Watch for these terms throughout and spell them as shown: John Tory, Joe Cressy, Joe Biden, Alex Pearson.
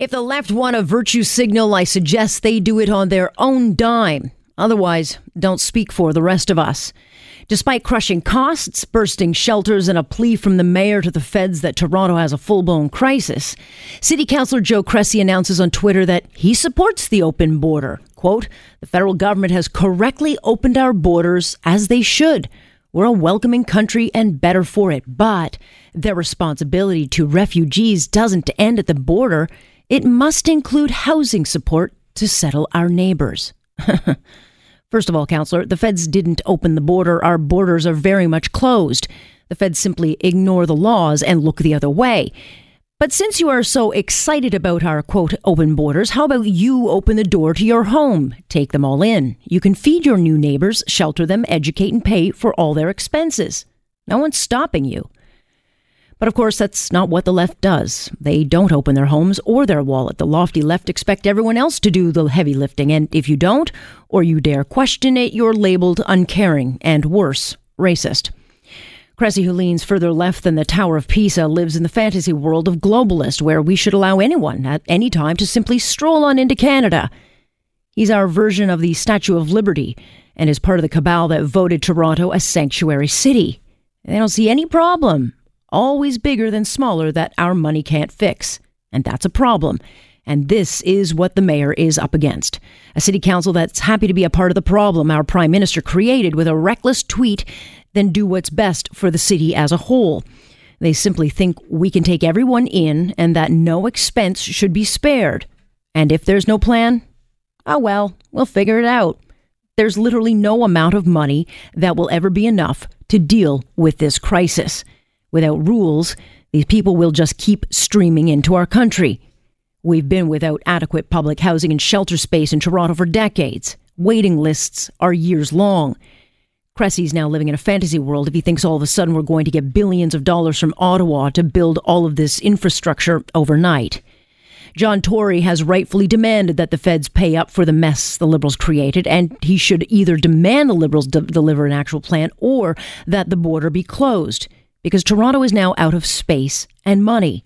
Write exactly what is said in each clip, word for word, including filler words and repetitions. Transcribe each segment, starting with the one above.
If the left want a virtue signal, I suggest they do it on their own dime. Otherwise, don't speak for the rest of us. Despite crushing costs, bursting shelters, and a plea from the mayor to the feds that Toronto has a full-blown crisis, City Councillor Joe Cressy announces on Twitter that he supports the open border. Quote, "The federal government has correctly opened our borders as they should. We're a welcoming country and better for it. But their responsibility to refugees doesn't end at the border. It must include housing support to settle our neighbors." First of all, Counselor, the feds didn't open the border. Our borders are very much closed. The feds simply ignore the laws and look the other way. But since you are so excited about our, quote, open borders, how about you open the door to your home? Take them all in. You can feed your new neighbors, shelter them, educate, and pay for all their expenses. No one's stopping you. But of course, that's not what the left does. They don't open their homes or their wallet. The lofty left expect everyone else to do the heavy lifting. And if you don't, or you dare question it, you're labeled uncaring and worse, racist. Cressy, who leans further left than the Tower of Pisa, lives in the fantasy world of globalist, where we should allow anyone at any time to simply stroll on into Canada. He's our version of the Statue of Liberty and is part of the cabal that voted Toronto a sanctuary city. They don't see any problem, always bigger than smaller, that our money can't fix. And that's a problem. And this is what the mayor is up against. A city council that's happy to be a part of the problem our prime minister created with a reckless tweet, then do what's best for the city as a whole. They simply think we can take everyone in and that no expense should be spared. And if there's no plan, oh well, we'll figure it out. There's literally no amount of money that will ever be enough to deal with this crisis. Without rules, these people will just keep streaming into our country. We've been without adequate public housing and shelter space in Toronto for decades. Waiting lists are years long. Cressy's now living in a fantasy world if he thinks all of a sudden we're going to get billions of dollars from Ottawa to build all of this infrastructure overnight. John Tory has rightfully demanded that the feds pay up for the mess the Liberals created, and he should either demand the Liberals de- deliver an actual plan or that the border be closed, because Toronto is now out of space and money.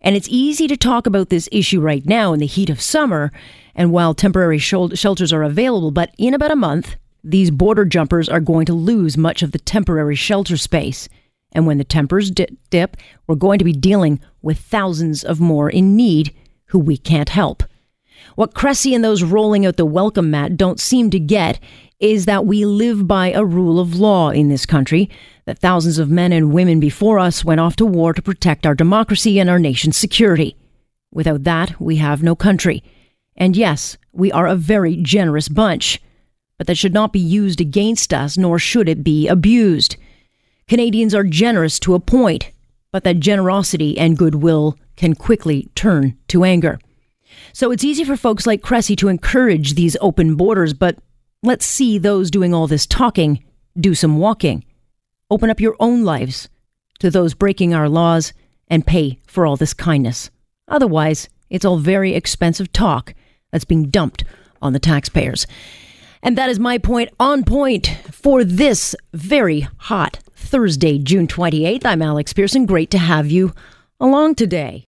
And it's easy to talk about this issue right now in the heat of summer, and while temporary shol- shelters are available, but in about a month, these border jumpers are going to lose much of the temporary shelter space. And when the tempers di- dip, we're going to be dealing with thousands of more in need who we can't help. What Cressy and those rolling out the welcome mat don't seem to get is that we live by a rule of law in this country, that thousands of men and women before us went off to war to protect our democracy and our nation's security. Without that, we have no country. And yes, we are a very generous bunch, but that should not be used against us, nor should it be abused. Canadians are generous to a point, but that generosity and goodwill can quickly turn to anger. So it's easy for folks like Cressy to encourage these open borders, but let's see those doing all this talking do some walking. Open up your own lives to those breaking our laws and pay for all this kindness. Otherwise, it's all very expensive talk that's being dumped on the taxpayers. And that is my point on point for this very hot Thursday, June twenty-eighth. I'm Alex Pearson. Great to have you along today.